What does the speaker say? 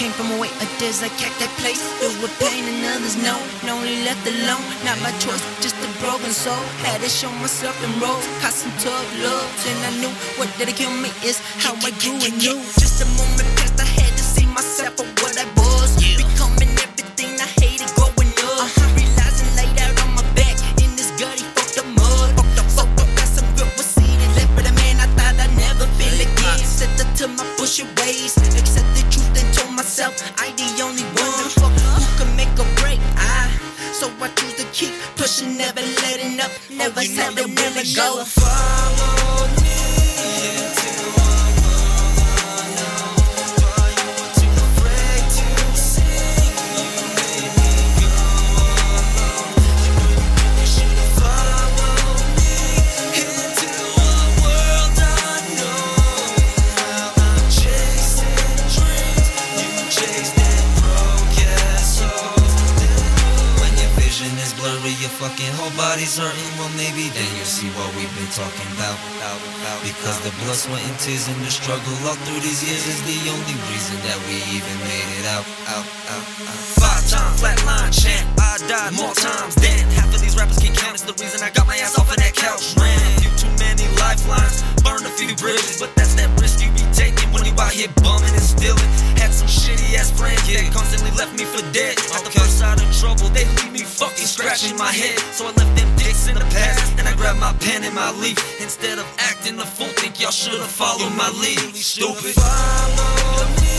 Came from away, but there's a cat that plays filled with pain and others known. Lonely, left alone, not my choice, just a broken soul. Had to show myself in roles, caught some tough love, and I knew what did it kill me is how I grew and knew. Just a moment past, I had to see myself for what I was, becoming everything I hated growing up. Realizing laid out on my back in this gutty fucked up mud. Fucked up, got some grip with seed and left for the man I thought I'd never feel again. Set up to my bullshit ways, accept the truth and told myself I the only one the fuck who can make a break. So I choose to keep pushing, never letting up, never letting really go. Follow me. Fucking whole body's hurting, well maybe then you see what we've been talking about. Because the blood, sweat and tears and the struggle all through these years is the only reason that we even made it out. 5 times flatline champ, I died more times than half of these rappers can count. It's the reason I got my ass off of that couch. Ran a few too many lifelines, burned a few bridges, but that's that risk you be taking when you out here bumming and stealing. Had some shitty ass friends, yeah, constantly left me for dead. At the first side of trouble, they leave me fucking scratching my head. So I left them dicks in the past, and I grabbed my pen and my leaf. Instead of acting a fool, think y'all should've followed my lead. Stupid. Follow me.